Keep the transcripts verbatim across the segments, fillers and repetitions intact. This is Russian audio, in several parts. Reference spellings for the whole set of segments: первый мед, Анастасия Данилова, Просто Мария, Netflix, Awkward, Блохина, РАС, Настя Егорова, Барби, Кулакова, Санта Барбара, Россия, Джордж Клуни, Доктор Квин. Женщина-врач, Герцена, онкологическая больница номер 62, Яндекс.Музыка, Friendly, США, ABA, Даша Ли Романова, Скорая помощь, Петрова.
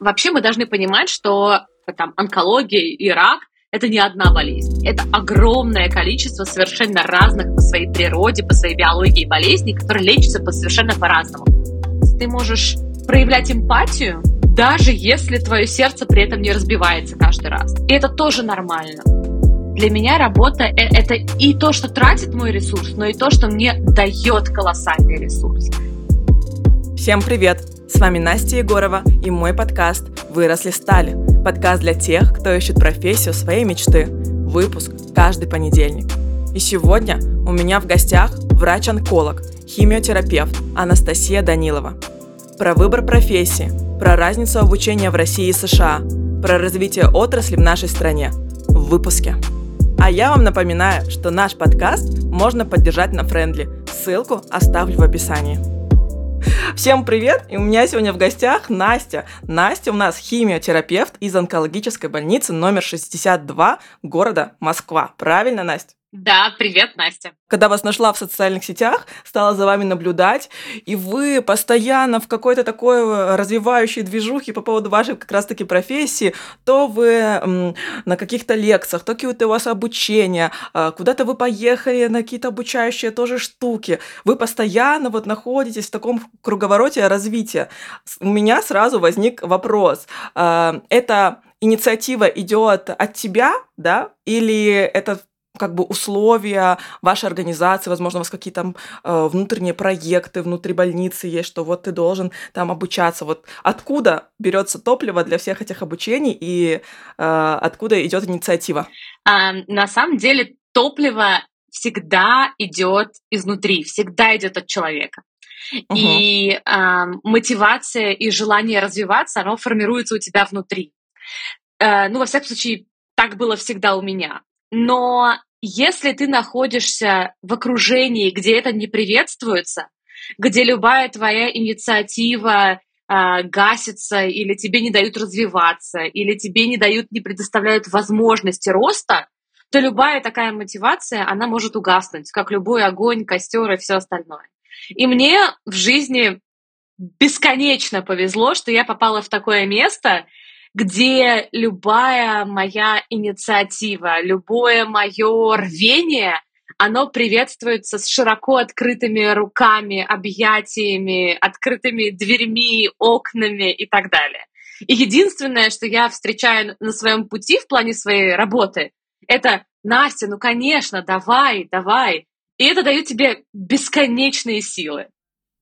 Вообще мы должны понимать, что там онкология и рак – это не одна болезнь. Это огромное количество совершенно разных по своей природе, по своей биологии болезней, которые лечатся по совершенно по-разному. Ты можешь проявлять эмпатию, даже если твое сердце при этом не разбивается каждый раз. И это тоже нормально. Для меня работа – это и то, что тратит мой ресурс, но и то, что мне дает колоссальный ресурс. Всем привет! С вами Настя Егорова и мой подкаст «Выросли, стали». Подкаст для тех, кто ищет профессию своей мечты. Выпуск каждый понедельник. И сегодня у меня в гостях врач-онколог, химиотерапевт Анастасия Данилова. Про выбор профессии, про разницу обучения в России и США, про развитие отрасли в нашей стране в выпуске. А я вам напоминаю, что наш подкаст можно поддержать на Friendly. Ссылку оставлю в описании. Всем привет! И у меня сегодня в гостях Настя. Настя у нас химиотерапевт из онкологической больницы номер шестьдесят два города Москва. Правильно, Настя? Да, привет, Настя. Когда вас нашла в социальных сетях, стала за вами наблюдать, и вы постоянно в какой-то такой развивающей движухе по поводу вашей как раз-таки профессии, то вы м, на каких-то лекциях, то какие-то у вас обучения, куда-то вы поехали на какие-то обучающие тоже штуки. Вы постоянно вот находитесь в таком круговороте развития. У меня сразу возник вопрос. Эта инициатива идет от тебя, да, или это как бы условия вашей организации, возможно, у вас какие-то там э, внутренние проекты внутри больницы есть, что вот ты должен там обучаться. Вот откуда берется топливо для всех этих обучений и э, откуда идет инициатива? А, на самом деле топливо всегда идет изнутри, всегда идет от человека. Угу. И э, мотивация и желание развиваться, оно формируется у тебя внутри. Э, ну, во всяком случае, так было всегда у меня. Но если ты находишься в окружении, где это не приветствуется, где любая твоя инициатива э, гасится, или тебе не дают развиваться, или тебе не дают, не предоставляют возможности роста, то любая такая мотивация, она может угаснуть, как любой огонь, костер и все остальное. И мне в жизни бесконечно повезло, что я попала в такое место, где любая моя инициатива, любое мое рвение, оно приветствуется с широко открытыми руками, объятиями, открытыми дверьми, окнами и так далее. И единственное, что я встречаю на своем пути в плане своей работы, это «Настя, ну конечно, давай, давай». И это дает тебе бесконечные силы.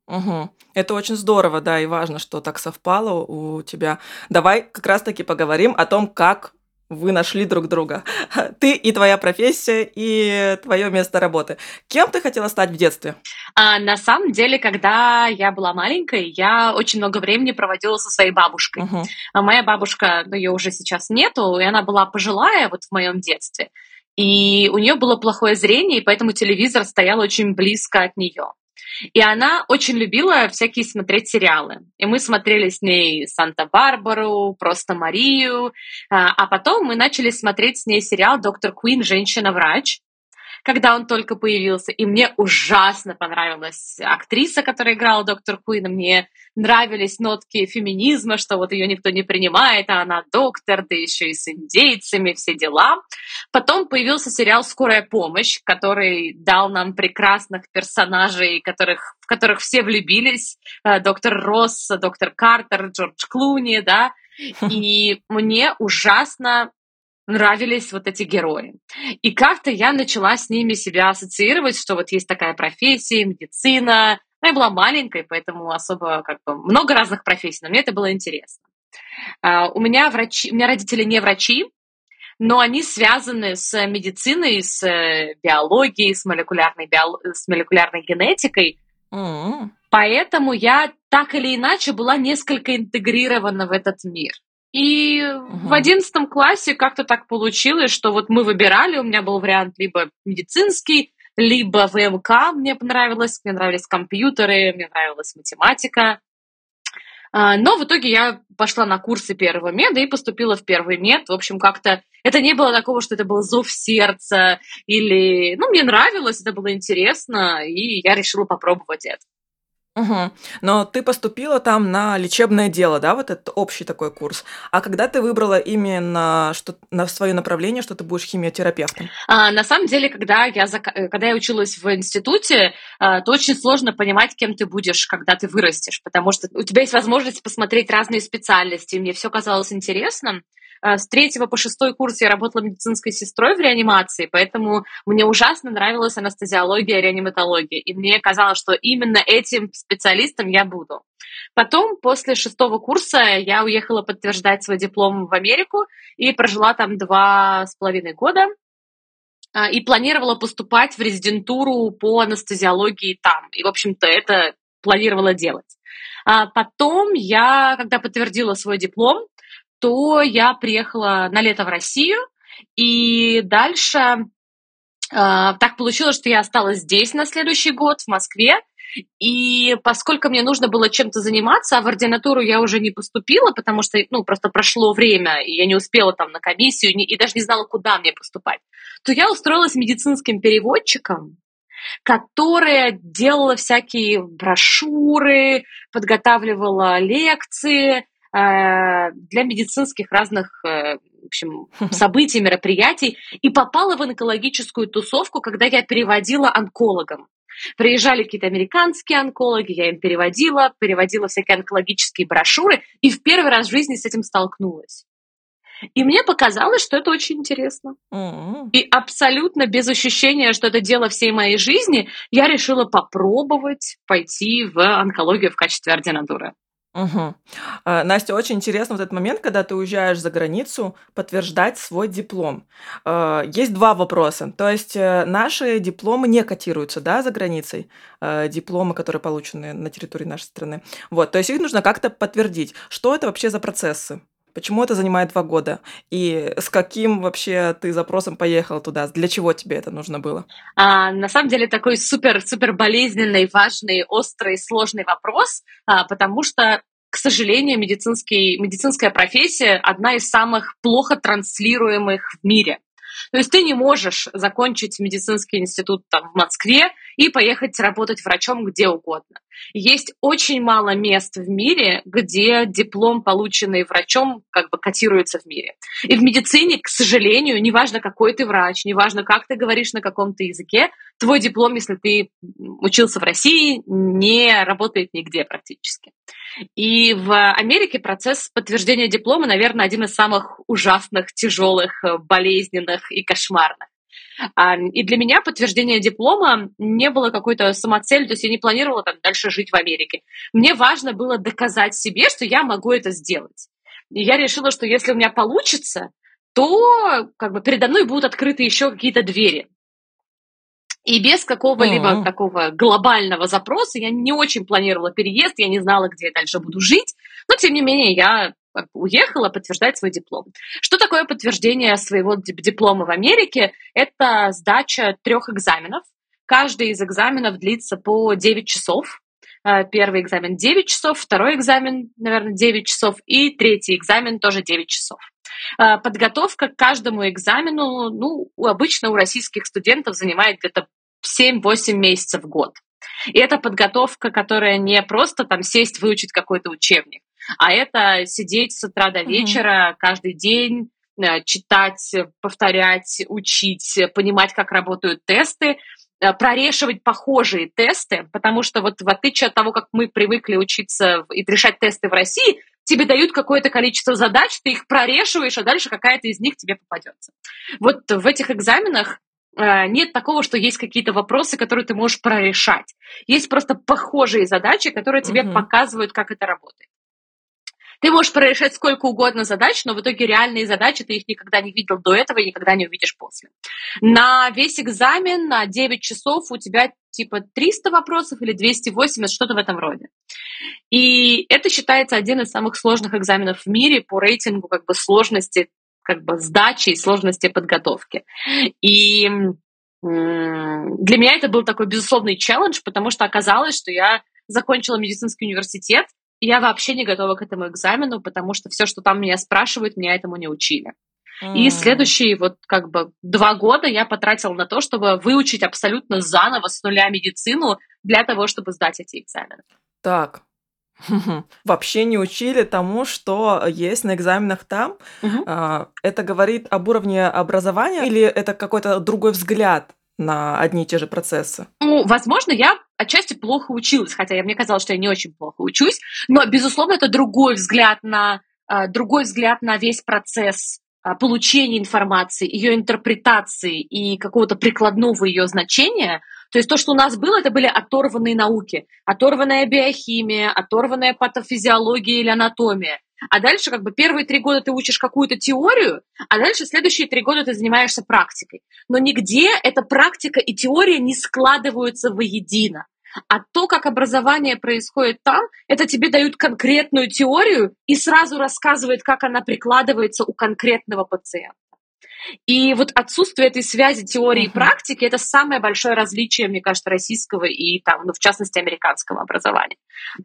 Угу. Это очень здорово, да, и важно, что так совпало у тебя. Давай как раз-таки поговорим о том, как вы нашли друг друга. Ты и твоя профессия, и твое место работы. Кем ты хотела стать в детстве? А, на самом деле, когда я была маленькой, я очень много времени проводила со своей бабушкой. Угу. А моя бабушка, ну, ее уже сейчас нету, и она была пожилая вот в моем детстве. И у нее было плохое зрение, и поэтому телевизор стоял очень близко от нее. И она очень любила всякие смотреть сериалы. И мы смотрели с ней «Санта Барбару», «Просто Марию». А потом мы начали смотреть с ней сериал «Доктор Квин. Женщина-врач», когда он только появился. И мне ужасно понравилась актриса, которая играла доктор Квин. Мне нравились нотки феминизма, что вот ее никто не принимает, а она доктор, да еще и с индейцами, все дела. Потом появился сериал «Скорая помощь», который дал нам прекрасных персонажей, которых, в которых все влюбились. Доктор Росс, доктор Картер, Джордж Клуни, да. И мне ужасно нравились вот эти герои. И как-то я начала с ними себя ассоциировать, что вот есть такая профессия, медицина. Ну, я была маленькой, поэтому особо как бы много разных профессий, но мне это было интересно. У меня врачи, у меня родители не врачи, но они связаны с медициной, с биологией, с молекулярной, био... с молекулярной генетикой. Mm-hmm. Поэтому я так или иначе была несколько интегрирована в этот мир. И угу. в одиннадцатом классе как-то так получилось, что вот мы выбирали, у меня был вариант либо медицинский, либо вэ эм ка мне понравилось, мне нравились компьютеры, мне нравилась математика. Но в итоге я пошла на курсы первого меда и поступила в первый мед. В общем, как-то это не было такого, что это был зов сердца или... Ну, мне нравилось, это было интересно, и я решила попробовать это. Мгм. Но ты поступила там на лечебное дело, да, вот этот общий такой курс. А когда ты выбрала именно что, на свое направление, что ты будешь химиотерапевтом? А, на самом деле, когда я, когда я училась в институте, то очень сложно понимать, кем ты будешь, когда ты вырастешь, потому что у тебя есть возможность посмотреть разные специальности. Мне все казалось интересным. С третьего по шестой курс я работала медицинской сестрой в реанимации, поэтому мне ужасно нравилась анестезиология, реаниматология, и мне казалось, что именно этим специалистом я буду. Потом, после шестого курса, я уехала подтверждать свой диплом в Америку и прожила там два с половиной года и планировала поступать в резидентуру по анестезиологии там. И, в общем-то, это планировала делать. Потом я, когда подтвердила свой диплом, то я приехала на лето в Россию, и дальше э, так получилось, что я осталась здесь на следующий год, в Москве, и поскольку мне нужно было чем-то заниматься, а в ординатуру я уже не поступила, потому что, ну, просто прошло время, и я не успела там на комиссию, и даже не знала, куда мне поступать, то я устроилась медицинским переводчиком, которая делала всякие брошюры, подготавливала лекции для медицинских разных, в общем, событий, мероприятий, и попала в онкологическую тусовку, когда я переводила онкологам. Приезжали какие-то американские онкологи, я им переводила, переводила всякие онкологические брошюры, и в первый раз в жизни с этим столкнулась. И мне показалось, что это очень интересно. Mm-hmm. И абсолютно без ощущения, что это дело всей моей жизни, я решила попробовать пойти в онкологию в качестве ординатуры. Угу. Настя, очень интересно вот этот момент, когда ты уезжаешь за границу, подтверждать свой диплом. Есть два вопроса. То есть наши дипломы не котируются, да, за границей, дипломы, которые получены на территории нашей страны. Вот. То есть их нужно как-то подтвердить. Что это вообще за процессы? Почему это занимает два года? И с каким вообще ты запросом поехала туда? Для чего тебе это нужно было? А, на самом деле такой супер-супер болезненный, важный, острый, сложный вопрос, а, потому что, к сожалению, медицинский, медицинская профессия одна из самых плохо транслируемых в мире. То есть ты не можешь закончить медицинский институт там, в Москве и поехать работать врачом где угодно. Есть очень мало мест в мире, где диплом, полученный врачом, как бы котируется в мире. И в медицине, к сожалению, неважно, какой ты врач, неважно, как ты говоришь на каком-то языке, твой диплом, если ты учился в России, не работает нигде практически. И в Америке процесс подтверждения диплома, наверное, один из самых ужасных, тяжелых, болезненных и кошмарных. И для меня подтверждение диплома не было какой-то самоцелью, то есть я не планировала там дальше жить в Америке. Мне важно было доказать себе, что я могу это сделать. И я решила, что если у меня получится, то как бы передо мной будут открыты еще какие-то двери. И без какого-либо mm-hmm. такого глобального запроса я не очень планировала переезд, я не знала, где я дальше буду жить, но тем не менее я уехала подтверждать свой диплом. Что такое подтверждение своего диплома в Америке? Это сдача трех экзаменов. Каждый из экзаменов длится по девять часов. Первый экзамен девять часов, второй экзамен, наверное, девять часов, и третий экзамен тоже девять часов. Подготовка к каждому экзамену, ну, обычно у российских студентов занимает где-то семь-восемь месяцев в год. И это подготовка, которая не просто там сесть, выучить какой-то учебник, а это сидеть с утра до вечера, mm-hmm. каждый день, читать, повторять, учить, понимать, как работают тесты, прорешивать похожие тесты, потому что вот в отличие от того, как мы привыкли учиться и решать тесты в России, тебе дают какое-то количество задач, ты их прорешиваешь, а дальше какая-то из них тебе попадется. Вот в этих экзаменах нет такого, что есть какие-то вопросы, которые ты можешь прорешать. Есть просто похожие задачи, которые тебе mm-hmm. показывают, как это работает. Ты можешь прорешать сколько угодно задач, но в итоге реальные задачи, ты их никогда не видел до этого и никогда не увидишь после. На весь экзамен, на девять часов у тебя типа триста вопросов или двести восемьдесят, что-то в этом роде. И это считается один из самых сложных экзаменов в мире по рейтингу как бы сложности как бы сдачи и сложности подготовки. И для меня это был такой безусловный челлендж, потому что оказалось, что я закончила медицинский университет, и я вообще не готова к этому экзамену, потому что все, что там меня спрашивают, меня этому не учили. Mm. И следующие вот как бы два года я потратила на то, чтобы выучить абсолютно заново с нуля медицину для того, чтобы сдать эти экзамены. Так. Вообще не учили тому, что есть на экзаменах там. Uh-huh. Это говорит об уровне образования или это какой-то другой взгляд на одни и те же процессы? Ну, возможно, я отчасти плохо училась, хотя я, мне казалось, что я не очень плохо учусь, но, безусловно, это другой взгляд на, другой взгляд на весь процесс получения информации, ее интерпретации и какого-то прикладного ее значения. То есть то, что у нас было, это были оторванные науки, оторванная биохимия, оторванная патофизиология или анатомия. А дальше как бы первые три года ты учишь какую-то теорию, а дальше следующие три года ты занимаешься практикой. Но нигде эта практика и теория не складываются воедино. А то, как образование происходит там, это тебе дают конкретную теорию и сразу рассказывают, как она прикладывается у конкретного пациента. И вот отсутствие этой связи теории и практики – это самое большое различие, мне кажется, российского и, там, ну, в частности, американского образования.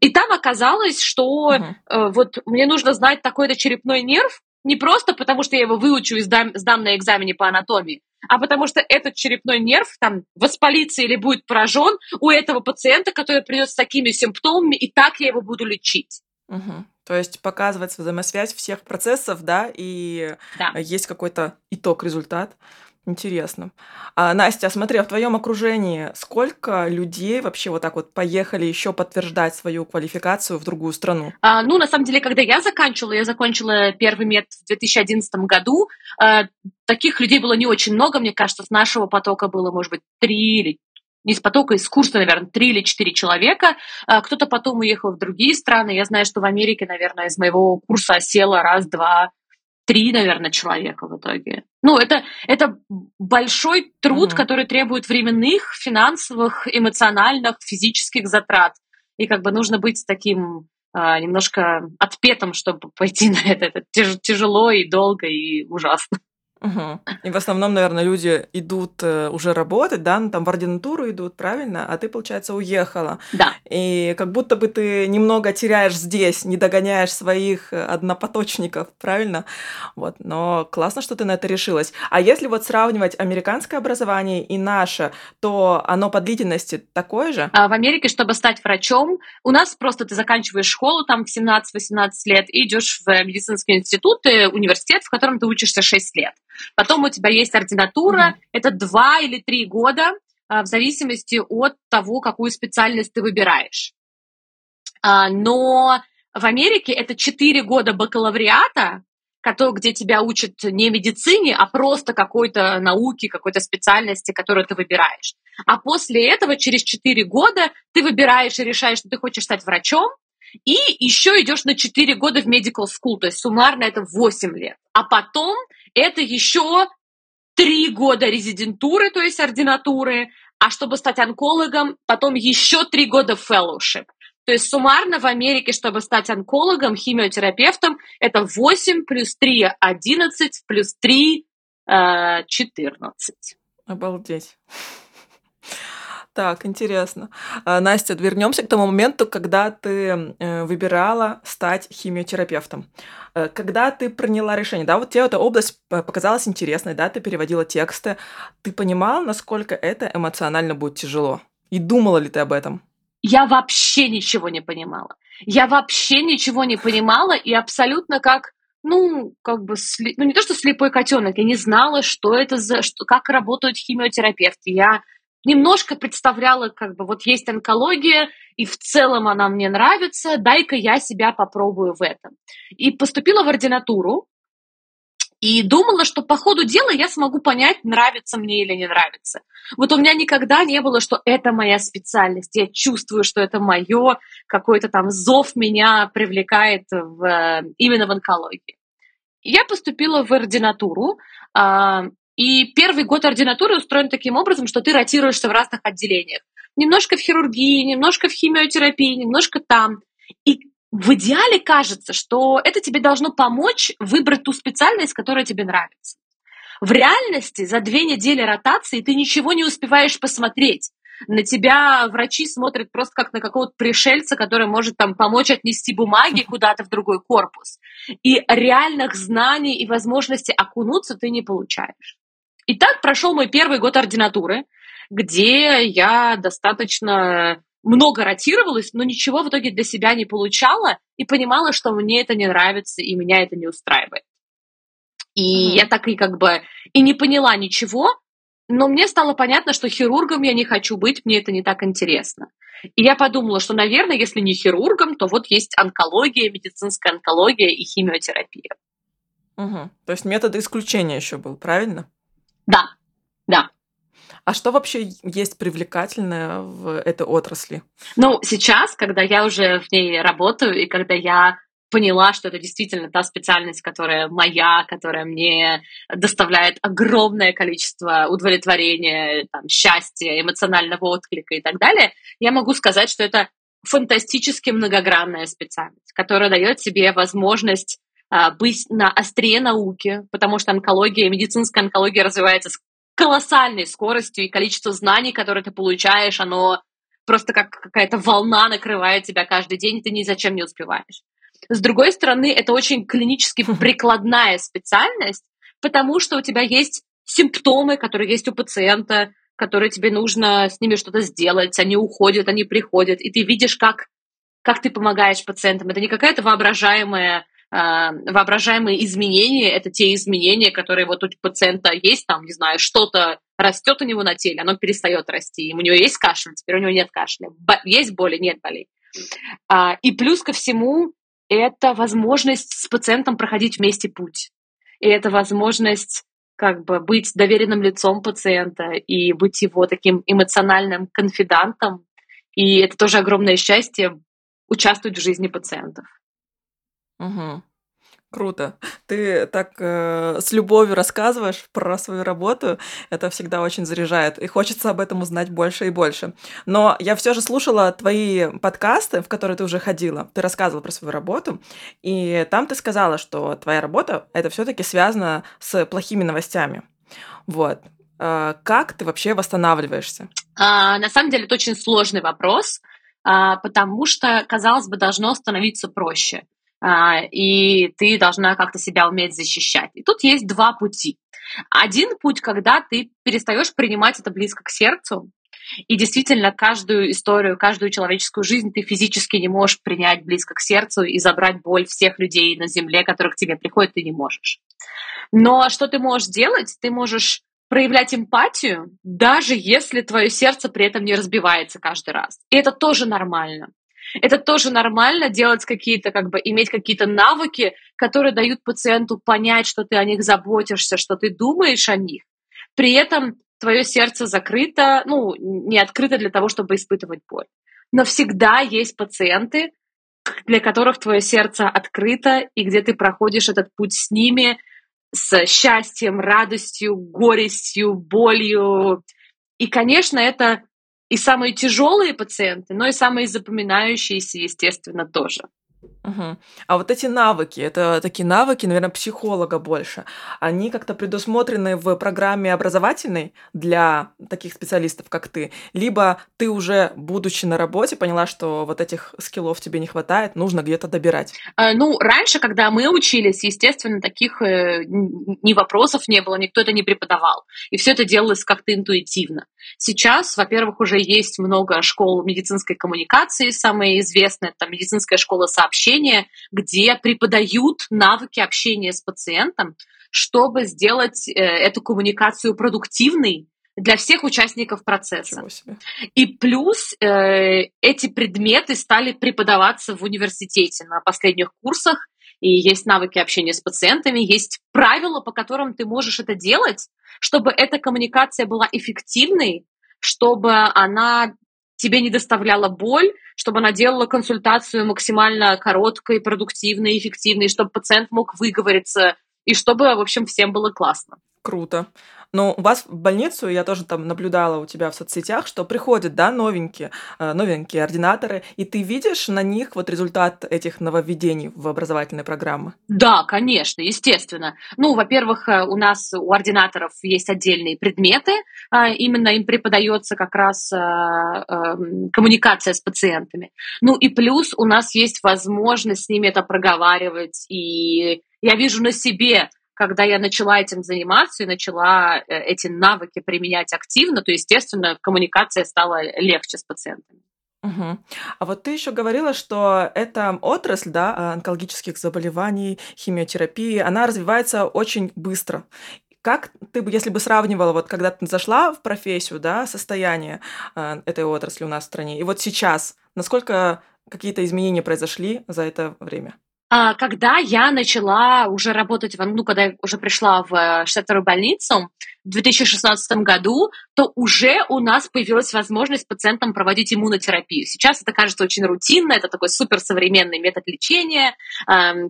И там оказалось, что uh-huh. э, вот мне нужно знать такой-то черепной нерв не просто потому, что я его выучу и сдам, сдам на экзамене по анатомии, а потому что этот черепной нерв там, воспалится или будет поражен у этого пациента, который придет с такими симптомами, и так я его буду лечить. Uh-huh. То есть показывается взаимосвязь всех процессов, да, и да. есть какой-то итог, результат. Интересно. А, Настя, смотри, в твоем окружении сколько людей вообще вот так вот поехали еще подтверждать свою квалификацию в другую страну? А, ну, на самом деле, когда я заканчивала, я закончила первый мед в две тысячи одиннадцатом году, а, таких людей было не очень много, мне кажется, с нашего потока было, может быть, три или не с потока, из курса, наверное, три или четыре человека. Кто-то потом уехал в другие страны. Я знаю, что в Америке, наверное, из моего курса осело раз, два, три, наверное, человека в итоге. Ну, это, это большой труд, mm-hmm. который требует временных, финансовых, эмоциональных, физических затрат. И как бы нужно быть таким э, немножко отпетым, чтобы пойти на это. Это тяжело и долго, и ужасно. Угу. И в основном, наверное, люди идут уже работать, да, ну, там в ординатуру идут, правильно? А ты, получается, уехала. Да. И как будто бы ты немного теряешь здесь, не догоняешь своих однопоточников, правильно? Вот. Но классно, что ты на это решилась. А если вот сравнивать американское образование и наше, то оно по длительности такое же? А в Америке, чтобы стать врачом, у нас просто ты заканчиваешь школу там в семнадцать-восемнадцать лет и идешь в медицинский институт, университет, в котором ты учишься шесть лет. Потом у тебя есть ординатура, mm-hmm. это два или три года, в зависимости от того, какую специальность ты выбираешь. Но в Америке это четыре года бакалавриата, где тебя учат не медицине, а просто какой-то науке, какой-то специальности, которую ты выбираешь. А после этого через четыре года ты выбираешь и решаешь, что ты хочешь стать врачом, и еще идешь на четыре года в medical school, то есть суммарно это восемь лет. А потом это еще три года резидентуры, то есть ординатуры, а чтобы стать онкологом, потом еще три года fellowship. То есть суммарно в Америке, чтобы стать онкологом, химиотерапевтом, это восемь плюс три – одиннадцать, плюс три – четырнадцать. Обалдеть. Так, интересно. Настя, вернемся к тому моменту, когда ты выбирала стать химиотерапевтом. Когда ты приняла решение, да, вот тебе эта область показалась интересной, да, ты переводила тексты, ты понимала, насколько это эмоционально будет тяжело? И думала ли ты об этом? Я вообще ничего не понимала. Я вообще ничего не понимала и абсолютно как... Ну, как бы, ну не то, что слепой котенок, я не знала, что это за... Что, как работают химиотерапевты. Я... Немножко представляла, как бы, вот есть онкология, и в целом она мне нравится, дай-ка я себя попробую в этом. И поступила в ординатуру, и думала, что по ходу дела я смогу понять, нравится мне или не нравится. Вот у меня никогда не было, что это моя специальность, я чувствую, что это мое, какой-то там зов меня привлекает в, именно в онкологии. Я поступила в ординатуру, и первый год ординатуры устроен таким образом, что ты ротируешься в разных отделениях. Немножко в хирургии, немножко в химиотерапии, немножко там. И в идеале кажется, что это тебе должно помочь выбрать ту специальность, которая тебе нравится. В реальности за две недели ротации ты ничего не успеваешь посмотреть. на тебя врачи смотрят просто как на какого-то пришельца, который может там помочь отнести бумаги куда-то в другой корпус. И реальных знаний и возможностей окунуться ты не получаешь. И так прошел мой первый год ординатуры, где я достаточно много ротировалась, но ничего в итоге для себя не получала и понимала, что мне это не нравится и меня это не устраивает. И mm-hmm. я так и как бы и не поняла ничего, но мне стало понятно, что хирургом я не хочу быть, мне это не так интересно. И я подумала, что, наверное, если не хирургом, то вот есть онкология, медицинская онкология и химиотерапия. Угу. То есть метод исключения еще был, правильно? Да, да. А что вообще есть привлекательное в этой отрасли? Ну, сейчас, когда я уже в ней работаю и когда я поняла, что это действительно та специальность, которая моя, которая мне доставляет огромное количество удовлетворения, там, счастья, эмоционального отклика и так далее, я могу сказать, что это фантастически многогранная специальность, которая дает себе возможность а, быть на острие науки, потому что онкология, медицинская онкология развивается с колоссальной скоростью, и количество знаний, которые ты получаешь, оно просто как какая-то волна накрывает тебя каждый день, и ты ни зачем не успеваешь. С другой стороны, это очень клинически прикладная специальность, потому что у тебя есть симптомы, которые есть у пациента, которые тебе нужно с ними что-то сделать, они уходят, они приходят, и ты видишь, как, как ты помогаешь пациентам. Это не какая-то воображаемая, э, воображаемые изменения, это те изменения, которые вот у пациента есть, там, не знаю, что-то растет у него на теле, оно перестает расти, у него есть кашель, теперь у него нет кашля, Бо- есть боли, нет болей. А, и плюс ко всему, это возможность с пациентом проходить вместе путь. И это возможность как бы быть доверенным лицом пациента и быть его таким эмоциональным конфидантом. И это тоже огромное счастье участвовать в жизни пациентов. Угу. Круто. Ты так э, с любовью рассказываешь про свою работу. Это всегда очень заряжает. И хочется об этом узнать больше и больше. Но я все же слушала твои подкасты, в которые ты уже ходила. Ты рассказывала про свою работу. И там ты сказала, что твоя работа — это все-таки связано с плохими новостями. Вот. Э, как ты вообще восстанавливаешься? А, на самом деле, это очень сложный вопрос, а, потому что, казалось бы, должно становиться проще. И ты должна как-то себя уметь защищать. И тут есть два пути. Один путь, когда ты перестаешь принимать это близко к сердцу, и действительно каждую историю, каждую человеческую жизнь ты физически не можешь принять близко к сердцу и забрать боль всех людей на земле, которых к тебе приходят, ты не можешь. Но что ты можешь делать? Ты можешь проявлять эмпатию, даже если твое сердце при этом не разбивается каждый раз. И это тоже нормально. Это тоже нормально делать какие-то, как бы, иметь какие-то навыки, которые дают пациенту понять, что ты о них заботишься, что ты думаешь о них. При этом твое сердце закрыто, ну, не открыто для того, чтобы испытывать боль. Но всегда есть пациенты, для которых твое сердце открыто, и где ты проходишь этот путь с ними, с счастьем, радостью, горестью, болью. И, конечно, это и самые тяжелые пациенты, но и самые запоминающиеся, естественно, тоже. Угу. А вот эти навыки, это такие навыки, наверное, психолога больше, они как-то предусмотрены в программе образовательной для таких специалистов, как ты? Либо ты уже, будучи на работе, поняла, что вот этих скиллов тебе не хватает, нужно где-то добирать? Ну, раньше, когда мы учились, естественно, таких ни вопросов не было, никто это не преподавал. И все это делалось как-то интуитивно. Сейчас, во-первых, уже есть много школ медицинской коммуникации, самые известные, там, медицинская школа сообщения, где преподают навыки общения с пациентом, чтобы сделать э, эту коммуникацию продуктивной для всех участников процесса. И плюс э, эти предметы стали преподаваться в университете на последних курсах, и есть навыки общения с пациентами, есть правила, по которым ты можешь это делать, чтобы эта коммуникация была эффективной, чтобы она тебе не доставляла боль, чтобы она делала консультацию максимально короткой, продуктивной, эффективной, чтобы пациент мог выговориться, и чтобы, в общем, всем было классно. Круто. Но у вас в больницу, я тоже там наблюдала у тебя в соцсетях, что приходят, да, новенькие, новенькие ординаторы, и ты видишь на них вот результат этих нововведений в образовательной программе? Да, конечно, естественно. Ну, во-первых, у нас у ординаторов есть отдельные предметы, именно им преподается как раз коммуникация с пациентами. Ну и плюс у нас есть возможность с ними это проговаривать, и я вижу на себе, когда я начала этим заниматься и начала эти навыки применять активно, то, естественно, коммуникация стала легче с пациентами. Угу. А вот ты еще говорила, что эта отрасль, да, онкологических заболеваний, химиотерапии, она развивается очень быстро. Как ты бы, если бы сравнивала, вот когда ты зашла в профессию, да, состояние э, этой отрасли у нас в стране, и вот сейчас, насколько какие-то изменения произошли за это время? Когда я начала уже работать, ну, когда я уже пришла в шестьдесят вторую больницу в две тысячи шестнадцатом году, то уже у нас появилась возможность пациентам проводить иммунотерапию. Сейчас это кажется очень рутинно, это такой суперсовременный метод лечения,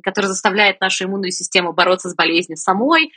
который заставляет нашу иммунную систему бороться с болезнью самой,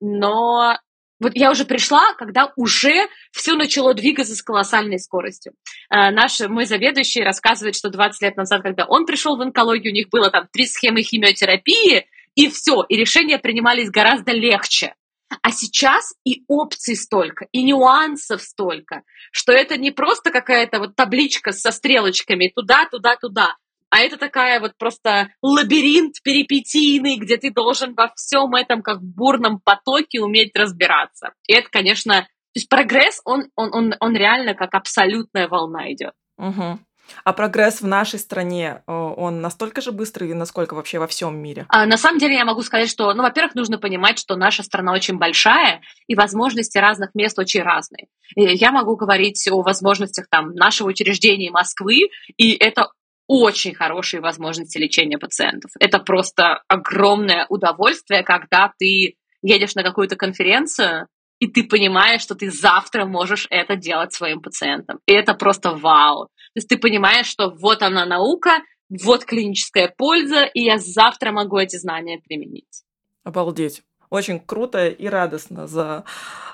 но... Вот я уже пришла, когда уже все начало двигаться с колоссальной скоростью. Э, наш, мой заведующий рассказывает, что двадцать лет назад, когда он пришел в онкологию, у них было там три схемы химиотерапии, и все, и решения принимались гораздо легче. А сейчас и опций столько, и нюансов столько, что это не просто какая-то вот табличка со стрелочками туда, туда, туда, а это такая вот просто лабиринт перипетийный, где ты должен во всем этом как в бурном потоке уметь разбираться. И это, конечно, то есть прогресс, он, он, он, он реально как абсолютная волна идет. Угу. А прогресс в нашей стране, он настолько же быстрый, насколько вообще во всем мире? А, на самом деле я могу сказать, что, ну, во-первых, нужно понимать, что наша страна очень большая, и возможности разных мест очень разные. И я могу говорить о возможностях там, нашего учреждения Москвы, и это очень хорошие возможности лечения пациентов. Это просто огромное удовольствие, когда ты едешь на какую-то конференцию, и ты понимаешь, что ты завтра можешь это делать своим пациентам. И это просто вау. То есть ты понимаешь, что вот она наука, вот клиническая польза, и я завтра могу эти знания применить. Обалдеть. Очень круто и радостно за,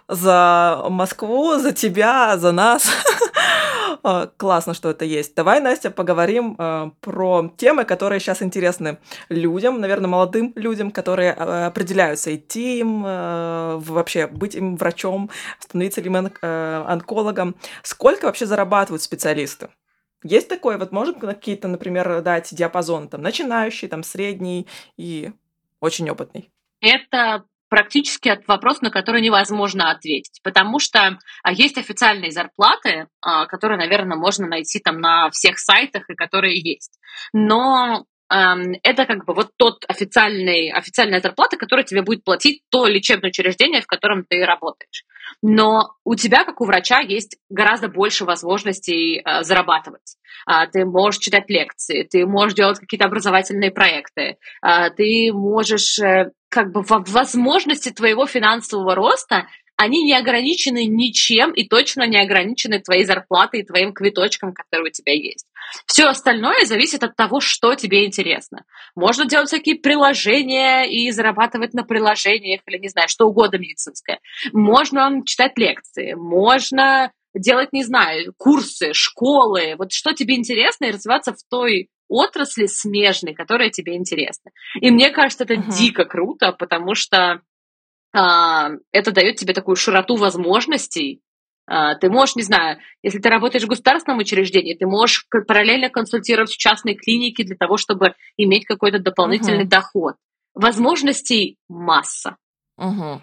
за Москву, за тебя, за нас. Классно, что это есть. Давай, Настя, поговорим э, про темы, которые сейчас интересны людям, наверное, молодым людям, которые э, определяются идти им, э, вообще быть им врачом, становиться ли им э, онкологом. Сколько вообще зарабатывают специалисты? Есть такое? Вот может какие-то, например, дать диапазон там, начинающий, там, средний и очень опытный? Это... практически вопрос, на который невозможно ответить, потому что есть официальные зарплаты, которые, наверное, можно найти там на всех сайтах и которые есть. Но это как бы вот тот официальный, официальная зарплата, которую тебе будет платить то лечебное учреждение, в котором ты работаешь. Но у тебя, как у врача, есть гораздо больше возможностей зарабатывать. Ты можешь читать лекции, ты можешь делать какие-то образовательные проекты, ты можешь, как бы, возможности твоего финансового роста, они не ограничены ничем и точно не ограничены твоей зарплатой и твоим квиточком, который у тебя есть. Все остальное зависит от того, что тебе интересно. Можно делать всякие приложения и зарабатывать на приложениях или, не знаю, что угодно медицинское. Можно читать лекции, можно делать, не знаю, курсы, школы. Вот что тебе интересно, и развиваться в той отрасли смежной, которая тебе интересна. И мне кажется, это uh-huh. дико круто, потому что это дает тебе такую широту возможностей. Ты можешь, не знаю, если ты работаешь в государственном учреждении, ты можешь параллельно консультировать в частной клинике для того, чтобы иметь какой-то дополнительный угу. доход. Возможностей масса. Угу.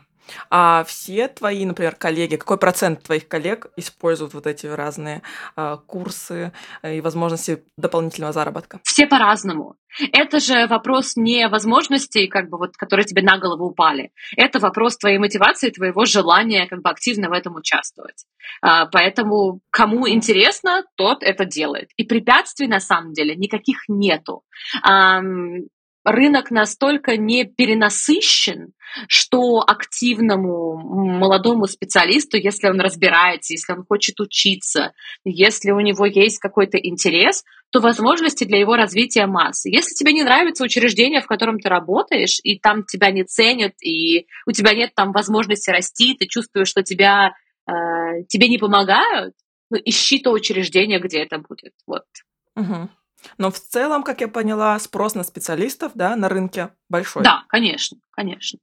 А все твои, например, коллеги, какой процент твоих коллег используют вот эти разные э, курсы и возможности дополнительного заработка? Все по-разному. Это же вопрос не возможностей, как бы вот, которые тебе на голову упали. Это вопрос твоей мотивации, твоего желания как бы активно в этом участвовать. А, поэтому кому интересно, тот это делает. И препятствий на самом деле никаких нету. А, Рынок настолько не перенасыщен, что активному молодому специалисту, если он разбирается, если он хочет учиться, если у него есть какой-то интерес, то возможности для его развития массы. Если тебе не нравится учреждение, в котором ты работаешь, и там тебя не ценят, и у тебя нет там возможности расти, ты чувствуешь, что тебя, э, тебе не помогают, ну, ищи то учреждение, где это будет. Вот. Угу. Но в целом, как я поняла, спрос на специалистов, да, на рынке большой. Да, конечно, конечно.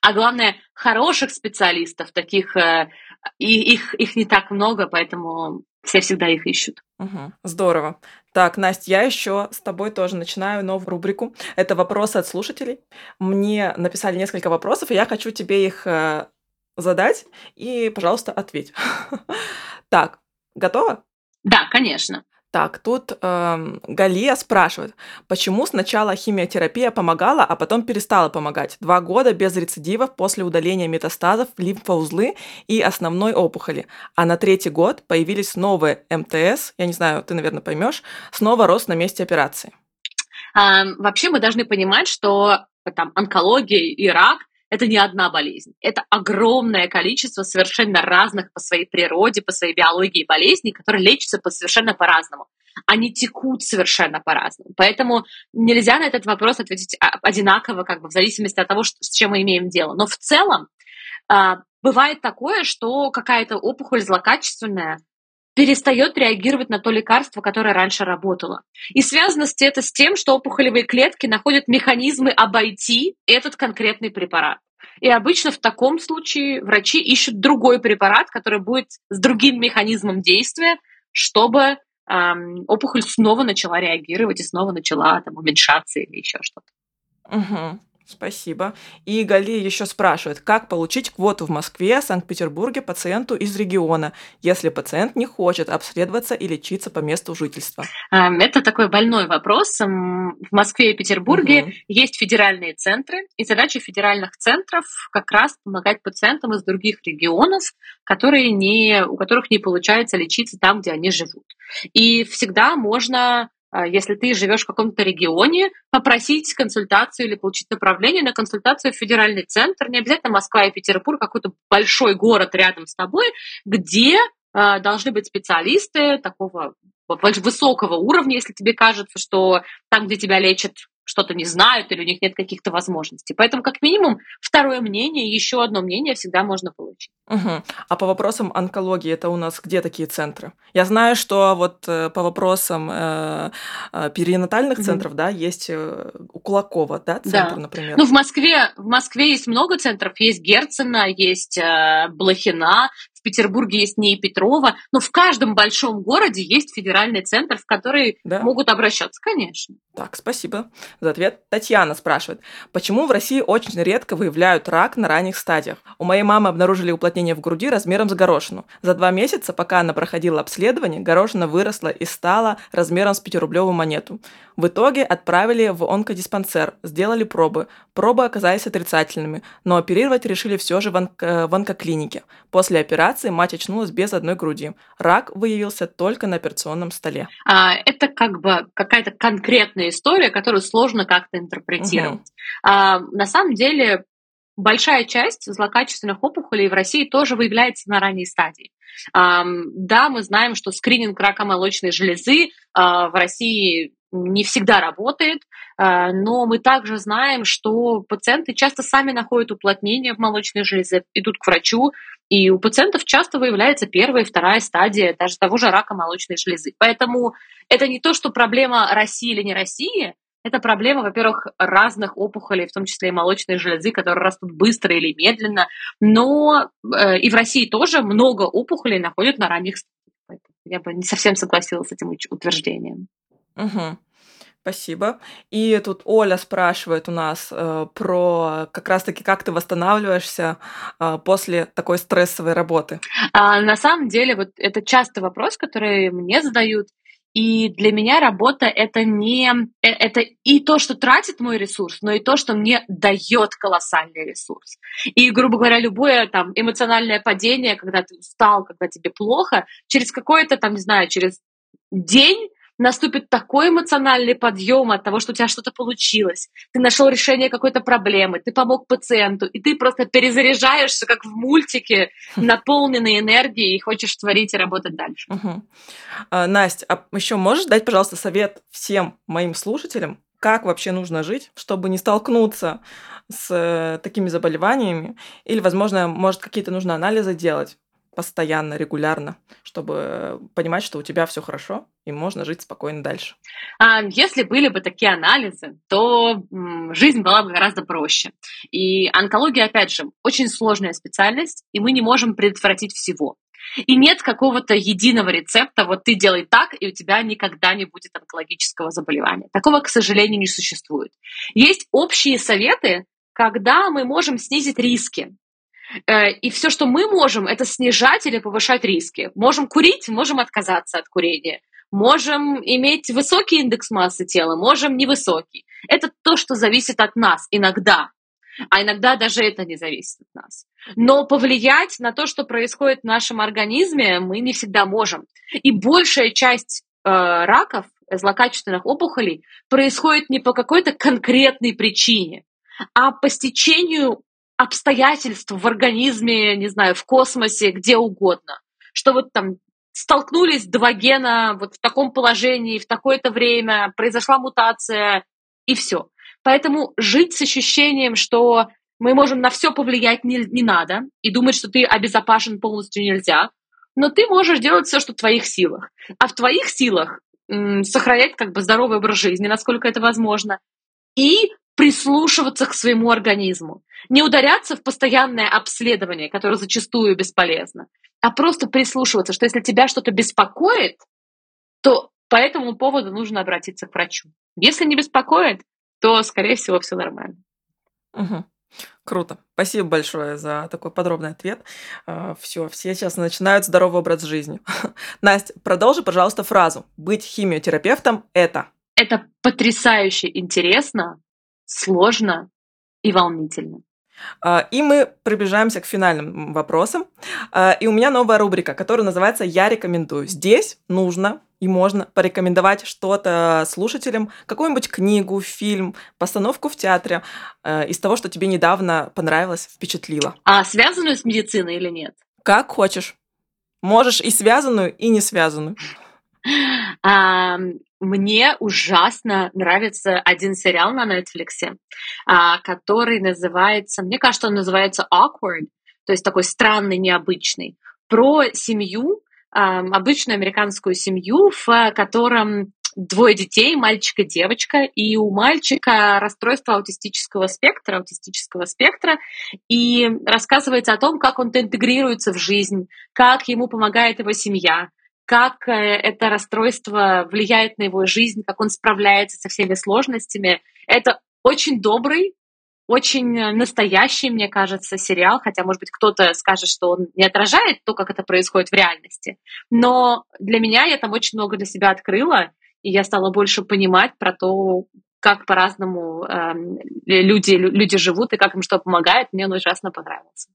А главное, хороших специалистов, таких, э, и их, их не так много, поэтому все всегда их ищут. Угу, здорово. Так, Настя, я еще с тобой тоже начинаю новую рубрику. Это вопросы от слушателей. Мне написали несколько вопросов, и я хочу тебе их э, задать. И, пожалуйста, ответь. Так, готова? Да, конечно. Так, тут э, Галия спрашивает, почему сначала химиотерапия помогала, а потом перестала помогать? Два года без рецидивов после удаления метастазов в лимфоузлы и основной опухоли. А на третий год появились новые эм тэ эс, я не знаю, ты, наверное, поймешь, снова рост на месте операции. А, вообще мы должны понимать, что там, онкология и рак – это не одна болезнь. Это огромное количество совершенно разных по своей природе, по своей биологии болезней, которые лечатся по, совершенно по-разному. Они текут совершенно по-разному. Поэтому нельзя на этот вопрос ответить одинаково, как бы, в зависимости от того, что, с чем мы имеем дело. Но в целом а, бывает такое, что какая-то опухоль злокачественная перестает реагировать на то лекарство, которое раньше работало. И связано это с тем, что опухолевые клетки находят механизмы обойти этот конкретный препарат. И обычно в таком случае врачи ищут другой препарат, который будет с другим механизмом действия, чтобы эм, опухоль снова начала реагировать и снова начала там, уменьшаться или еще что-то. Угу. Спасибо. И Галия еще спрашивает, как получить квоту в Москве, Санкт-Петербурге пациенту из региона, если пациент не хочет обследоваться и лечиться по месту жительства? Это такой больной вопрос. В Москве и Петербурге угу. есть федеральные центры, и задача федеральных центров как раз помогать пациентам из других регионов, которые не, у которых не получается лечиться там, где они живут. И всегда можно... Если ты живешь в каком-то регионе, попросить консультацию или получить направление на консультацию в федеральный центр. Не обязательно Москва и Петербург, какой-то большой город рядом с тобой, где э, должны быть специалисты такого высокого уровня, если тебе кажется, что там, где тебя лечат, что-то не знают или у них нет каких-то возможностей. Поэтому, как минимум, второе мнение, еще одно мнение всегда можно получить. Угу. А по вопросам онкологии это у нас где такие центры? Я знаю, что вот э, по вопросам э, э, перинатальных угу. центров, да, есть э, у Кулакова, да, центр, да. например. Ну, в Москве, в Москве есть много центров. Есть Герцена, есть э, Блохина, в Петербурге есть НИИ Петрова. Но в каждом большом городе есть федеральный центр, в который да. могут обращаться, конечно. Так, спасибо за ответ. Татьяна спрашивает, почему в России очень редко выявляют рак на ранних стадиях? У моей мамы обнаружили уплотнение в груди размером с горошину. За два месяца, пока она проходила обследование, горошина выросла и стала размером с пятирублевую монету. В итоге отправили в онкодиспансер, сделали пробы. Пробы оказались отрицательными, но оперировать решили все же в, онко- в онкоклинике. После операции мать очнулась без одной груди. Рак выявился только на операционном столе. А, это как бы какая-то конкретная история, которую сложно как-то интерпретировать. Угу. А, на самом деле большая часть злокачественных опухолей в России тоже выявляется на ранней стадии. А, да, мы знаем, что скрининг рака молочной железы а, в России не всегда работает, а, но мы также знаем, что пациенты часто сами находят уплотнение в молочной железе, идут к врачу, и у пациентов часто выявляется первая и вторая стадия даже того же рака молочной железы. Поэтому это не то, что проблема России или не России, это проблема, во-первых, разных опухолей, в том числе и молочной железы, которые растут быстро или медленно, но э, и в России тоже много опухолей находят на ранних стадиях. Я бы не совсем согласилась с этим утверждением. Угу. Спасибо. И тут Оля спрашивает у нас э, про как раз-таки, как ты восстанавливаешься э, после такой стрессовой работы. А, на самом деле, вот это частый вопрос, который мне задают. И для меня работа это не это и то, что тратит мой ресурс, но и то, что мне дает колоссальный ресурс. И, грубо говоря, любое там эмоциональное падение, когда ты устал, когда тебе плохо, через какое-то там, не знаю, через день наступит такой эмоциональный подъем от того, что у тебя что-то получилось, ты нашел решение какой-то проблемы, ты помог пациенту, и ты просто перезаряжаешься, как в мультике, наполненной энергией, и хочешь творить и работать дальше. Угу. А, Настя, а еще можешь дать, пожалуйста, совет всем моим слушателям, как вообще нужно жить, чтобы не столкнуться с такими заболеваниями? Или, возможно, может, какие-то нужно анализы делать постоянно, регулярно, чтобы понимать, что у тебя все хорошо и можно жить спокойно дальше? Если были бы такие анализы, то жизнь была бы гораздо проще. И онкология, опять же, очень сложная специальность, и мы не можем предотвратить всего. И нет какого-то единого рецепта, вот ты делай так, и у тебя никогда не будет онкологического заболевания. Такого, к сожалению, не существует. Есть общие советы, когда мы можем снизить риски. И все, что мы можем, это снижать или повышать риски. Можем курить, можем отказаться от курения. Можем иметь высокий индекс массы тела, можем невысокий. Это то, что зависит от нас иногда. А иногда даже это не зависит от нас. Но повлиять на то, что происходит в нашем организме, мы не всегда можем. И большая часть э, раков, злокачественных опухолей, происходит не по какой-то конкретной причине, а по стечению обстоятельств в организме, не знаю, в космосе, где угодно. Что вот там столкнулись два гена вот в таком положении, в такое-то время, произошла мутация, и все. Поэтому жить с ощущением, что мы можем на все повлиять, не, не надо, и думать, что ты обезопасен полностью, нельзя, но ты можешь делать все, что в твоих силах. А в твоих силах м- сохранять как бы здоровый образ жизни, насколько это возможно, и прислушиваться к своему организму. Не ударяться в постоянное обследование, которое зачастую бесполезно, а просто прислушиваться, что если тебя что-то беспокоит, то по этому поводу нужно обратиться к врачу. Если не беспокоит, то, скорее всего, все нормально. Угу. Круто. Спасибо большое за такой подробный ответ. Все, все сейчас начинают здоровый образ жизни. Настя, продолжи, пожалуйста, фразу. Быть химиотерапевтом – это... Это потрясающе интересно, сложно и волнительно. И мы приближаемся к финальным вопросам. И у меня новая рубрика, которая называется «Я рекомендую». Здесь нужно и можно порекомендовать что-то слушателям, какую-нибудь книгу, фильм, постановку в театре из того, что тебе недавно понравилось, впечатлило. А связанную с медициной или нет? Как хочешь. Можешь и связанную, и не связанную. Мне ужасно нравится один сериал на Netflix, который называется, мне кажется, он называется Awkward, то есть такой странный, необычный, про семью, обычную американскую семью, в котором двое детей, мальчик и девочка, и у мальчика расстройство аутистического спектра, аутистического спектра, и рассказывается о том, как он интегрируется в жизнь, как ему помогает его семья, как это расстройство влияет на его жизнь, как он справляется со всеми сложностями. Это очень добрый, очень настоящий, мне кажется, сериал, хотя, может быть, кто-то скажет, что он не отражает то, как это происходит в реальности. Но для меня я там очень много для себя открыла, и я стала больше понимать про то, как по-разному э, люди, люди живут и как им что помогает. Мне он ужасно понравился.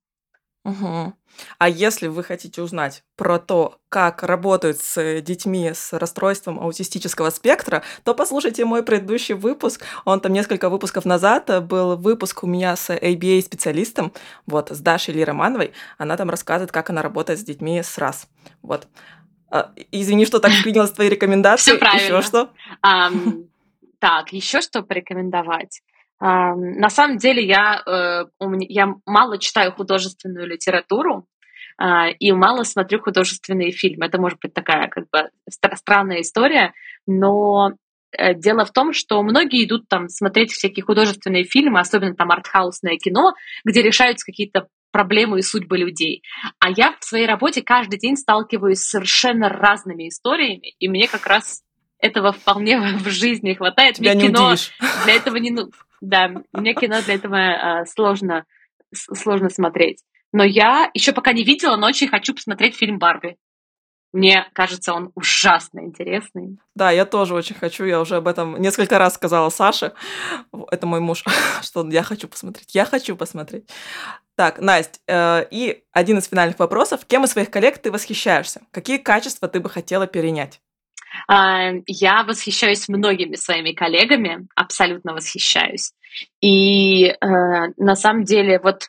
Угу. А если вы хотите узнать про то, как работают с детьми с расстройством аутистического спектра, то послушайте мой предыдущий выпуск. Он там несколько выпусков назад был выпуск у меня с эй би эй специалистом, вот, с Дашей Ли Романовой. Она там рассказывает, как она работает с детьми с РАС. Вот. Извини, что так вклинилась в твои рекомендации. Все правильно. Еще что? Um, так, еще что порекомендовать? На самом деле я, я мало читаю художественную литературу и мало смотрю художественные фильмы. Это может быть такая как бы странная история, но дело в том, что многие идут там смотреть всякие художественные фильмы, особенно там артхаусное кино, где решаются какие-то проблемы и судьбы людей. А я в своей работе каждый день сталкиваюсь с совершенно разными историями, и мне как раз этого вполне в жизни хватает. Тебя мне не кино удивишь. Для этого не нужно. Да, мне кино для этого э, сложно, сложно смотреть. Но я еще пока не видела, но очень хочу посмотреть фильм «Барби». Мне кажется, он ужасно интересный. Да, я тоже очень хочу. Я уже об этом несколько раз сказала Саше. Это мой муж, что я хочу посмотреть. Я хочу посмотреть. Так, Настя, э, и один из финальных вопросов. Кем из своих коллег ты восхищаешься? Какие качества ты бы хотела перенять? Я восхищаюсь многими своими коллегами, абсолютно восхищаюсь. И э, на самом деле вот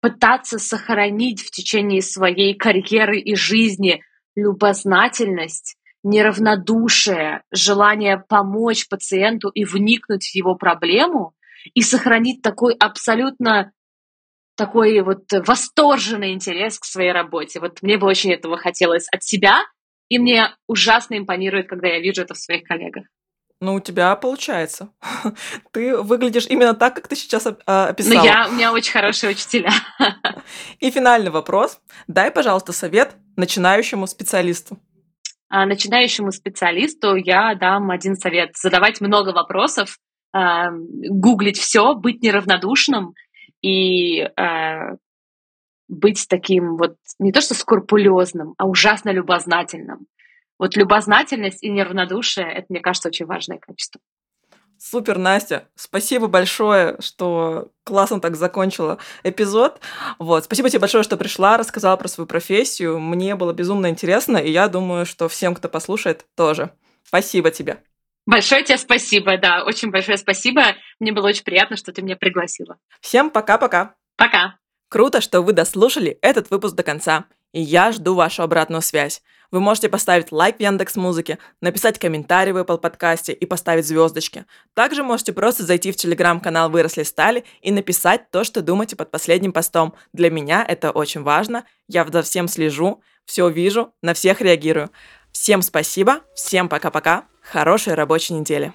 пытаться сохранить в течение своей карьеры и жизни любознательность, неравнодушие, желание помочь пациенту и вникнуть в его проблему, и сохранить такой абсолютно такой вот восторженный интерес к своей работе. Вот мне бы очень этого хотелось от себя, и мне ужасно импонирует, когда я вижу это в своих коллегах. Ну, у тебя получается. Ты выглядишь именно так, как ты сейчас описала. Ну, я, у меня очень хорошие учителя. И финальный вопрос. Дай, пожалуйста, совет начинающему специалисту. Начинающему специалисту я дам один совет. Задавать много вопросов, гуглить все, быть неравнодушным и быть таким вот не то что скрупулезным, а ужасно любознательным. Вот любознательность и неравнодушие – это, мне кажется, очень важное качество. Супер, Настя. Спасибо большое, что классно так закончила эпизод. Вот. Спасибо тебе большое, что пришла, рассказала про свою профессию. Мне было безумно интересно, и я думаю, что всем, кто послушает, тоже. Спасибо тебе. Большое тебе спасибо, да. Очень большое спасибо. Мне было очень приятно, что ты меня пригласила. Всем пока-пока. Пока. Круто, что вы дослушали этот выпуск до конца. И я жду вашу обратную связь. Вы можете поставить лайк в Яндекс.Музыке, написать комментарий в Apple подкасте и поставить звездочки. Также можете просто зайти в телеграм-канал «Выросли стали» и написать то, что думаете под последним постом. Для меня это очень важно. Я за всем слежу, все вижу, на всех реагирую. Всем спасибо, всем пока-пока. Хорошей рабочей недели.